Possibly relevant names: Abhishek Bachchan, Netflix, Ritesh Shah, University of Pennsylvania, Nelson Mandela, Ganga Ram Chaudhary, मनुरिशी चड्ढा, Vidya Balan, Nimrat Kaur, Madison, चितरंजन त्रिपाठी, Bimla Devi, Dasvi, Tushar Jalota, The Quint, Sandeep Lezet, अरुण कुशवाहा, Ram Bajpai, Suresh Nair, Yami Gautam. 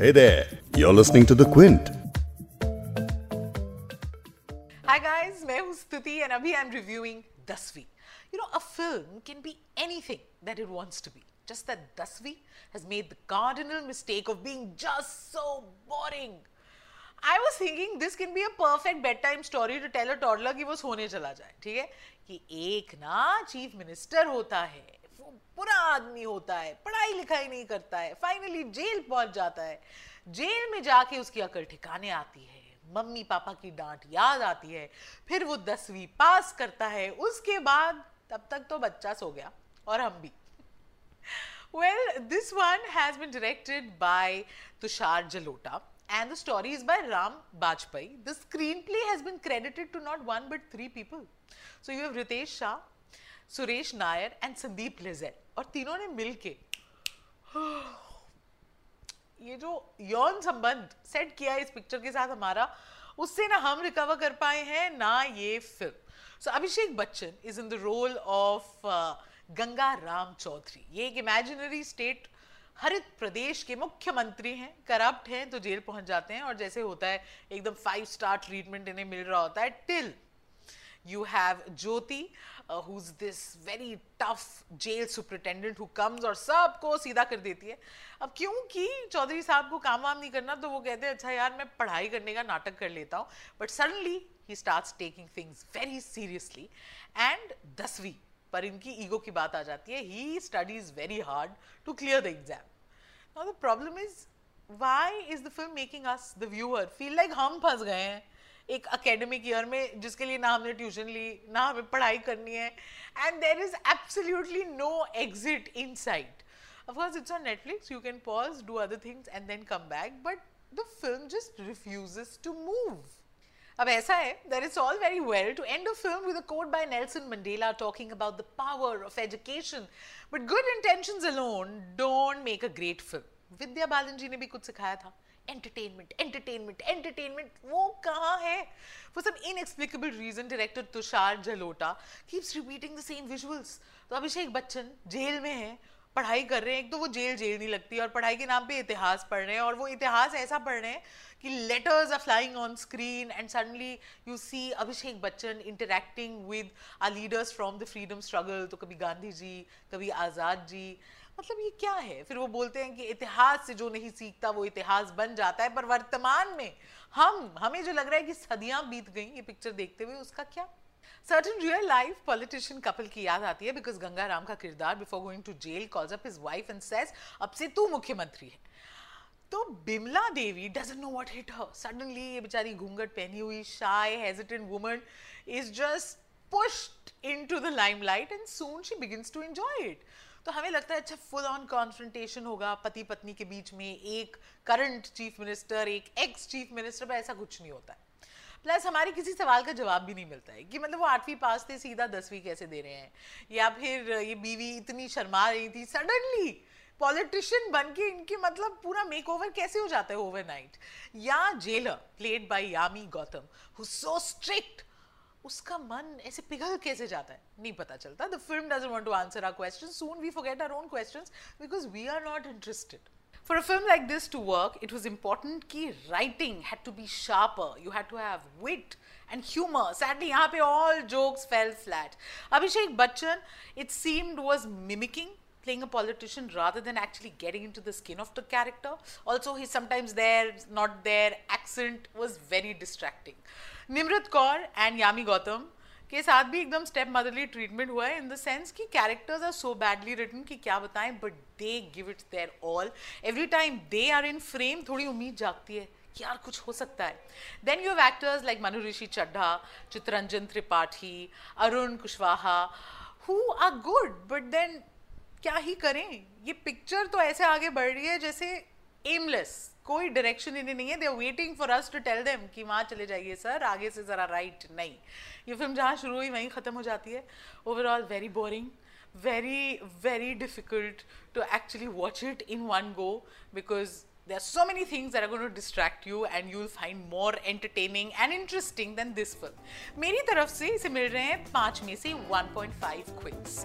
Hey there, you're listening to The Quint. Hi guys, मैं हूँ स्तुति and अभी I'm reviewing Dasvi. You know, a film can be anything that it wants to be. Just that Dasvi has made the cardinal mistake of being just so boring. I was thinking this can be a perfect bedtime story to tell a toddler कि वो सोने चला जाए, ठीक है? कि एक ना चीफ मिनिस्टर होता है, वो बुरा आदमी होता है, पढ़ाई लिखाई नहीं करता है, फाइनली जेल पहुंच जाता है, जेल में जाके उसकी अकल ठिकाने आती है, मम्मी पापा की डांट याद आती है, फिर वो 10वीं पास करता है, उसके बाद तब तक तो बच्चा सो गया और हम भी. Well, this one has been directed by Tushar Jalota. And the story is by Ram Bajpai. The screenplay has been credited to not one but three people. So you have Ritesh Shah, Suresh Nair and Sandeep Lezet. And तीनों ने मिलके ये जो यौन संबंध set किया है इस पिक्चर के साथ हमारा, उससे ना हम रिकवर कर पाए हैं ना ये film. So Abhishek Bachchan is in the role of Ganga Ram Chaudhary. ये एक imaginary state हरित प्रदेश के मुख्यमंत्री हैं, करप्ट हैं तो जेल पहुंच जाते हैं और जैसे होता है एकदम 5-star ट्रीटमेंट इन्हें मिल रहा होता है till you have Jyoti who is this very tough jail superintendent who comes और सबको सीधा कर देती है. अब क्योंकि चौधरी साहब को काम वाम नहीं करना तो वो कहते हैं अच्छा यार मैं पढ़ाई करने का नाटक कर लेता हूँ, but suddenly he starts taking things very seriously and 10वीं पर इनकी ईगो की बात आ जाती है. He studies very hard to clear the exam. Now the problem is why is the film making us the viewer feel like हम फंस गए हैं एक एकेडमिक ईयर में जिसके लिए ना हमने ट्यूशन ली ना हमें पढ़ाई करनी है and there is absolutely no exit inside. Of course it's on Netflix, you can pause, do other things and then come back, but the film just refuses to move. अब ऐसा है that it's all very well to end a film with a quote by Nelson Mandela talking about the power of education, but good intentions alone don't make a great film. Vidya Balan जी ने भी कुछ सिखाया था, entertainment, entertainment, entertainment, वो कहाँ है? For some inexplicable reason, director Tushar Jalota keeps repeating the same visuals. तो Abhishek Bachchan jail में है, पढ़ाई कर रहे हैं, एक तो वो जेल जेल नहीं लगती और पढ़ाई के नाम पे इतिहास पढ़ रहे हैं और वो इतिहास ऐसा पढ़ रहे हैं कि letters are flying on screen and suddenly you see Abhishek Bachchan interacting with our leaders from the freedom struggle. तो कभी गांधी जी, कभी आज़ाद जी, मतलब ये क्या है? फिर वो बोलते हैं कि इतिहास से जो नहीं सीखता वो इतिहास बन जाता है, पर वर्तमान में हमें जो लग रहा है कि सदियाँ बीत गई ये पिक्चर देखते हुए उसका क्या. Certain real life politician couple की याद आती है because गंगा राम का किरदार before going to jail calls up his wife and says अब से तू मुख्यमंत्री है. तो बिमला देवी doesn't know what hit her. Suddenly ये बेचारी घूंघट पहनी हुई shy hesitant woman is just pushed into the limelight and soon she begins to enjoy it. तो हमें लगता है अच्छा फुल ऑन कॉन्फ्रंटेशन होगा पति पत्नी के बीच में, एक करंट चीफ मिनिस्टर एक एक्स चीफ मिनिस्टर, पर ऐसा कुछ नहीं होता है. प्लस हमारे किसी सवाल का जवाब भी नहीं मिलता है कि मतलब वो 8वीं पास थे सीधा 10वीं कैसे दे रहे हैं, या फिर ये बीवी इतनी शर्मा रही थी सडनली पॉलिटिशियन बन के इनके मतलब पूरा मेकओवर कैसे हो जाता है ओवरनाइट. या jailer played by Yami Gautam who so strict, उसका मन ऐसे पिघल कैसे जाता है नहीं पता चलता. The film doesn't want to answer our questions, soon we forget our own questions because we are not interested. For a film like this to work, it was important कि writing had to be sharper. You had to have wit and humor. Sadly, यहाँ पे all jokes fell flat. Abhishek Bachchan, it seemed, was mimicking, playing a politician rather than actually getting into the skin of the character. Also, he sometimes there, not there, accent was very distracting. Nimrat Kaur and Yami Gautam के साथ भी एकदम step motherly treatment हुआ है in the sense कि characters are so badly written कि क्या बताएं, but they give it their all. Every time they are in frame थोड़ी उम्मीद जागती है कि यार कुछ हो सकता है. Then you have actors like मनुरिशी चड्ढा, चितरंजन त्रिपाठी, अरुण कुशवाहा who are good, but then क्या ही करें, ये पिक्चर तो ऐसे आगे बढ़ रही है जैसे एमलेस, कोई डायरेक्शन इन्हें नहीं है. They are waiting for us to tell them कि वहाँ चले जाइए सर, आगे से ज़रा राइट नहीं. ये फिल्म जहाँ शुरू हुई वहीं ख़त्म हो जाती है. Overall very boring, very difficult to actually watch it in one go because there are so many things that are going to distract you and you will find more entertaining and interesting than this film. मेरी तरफ से इसे मिल रहे हैं 5 में से 1.5 quints.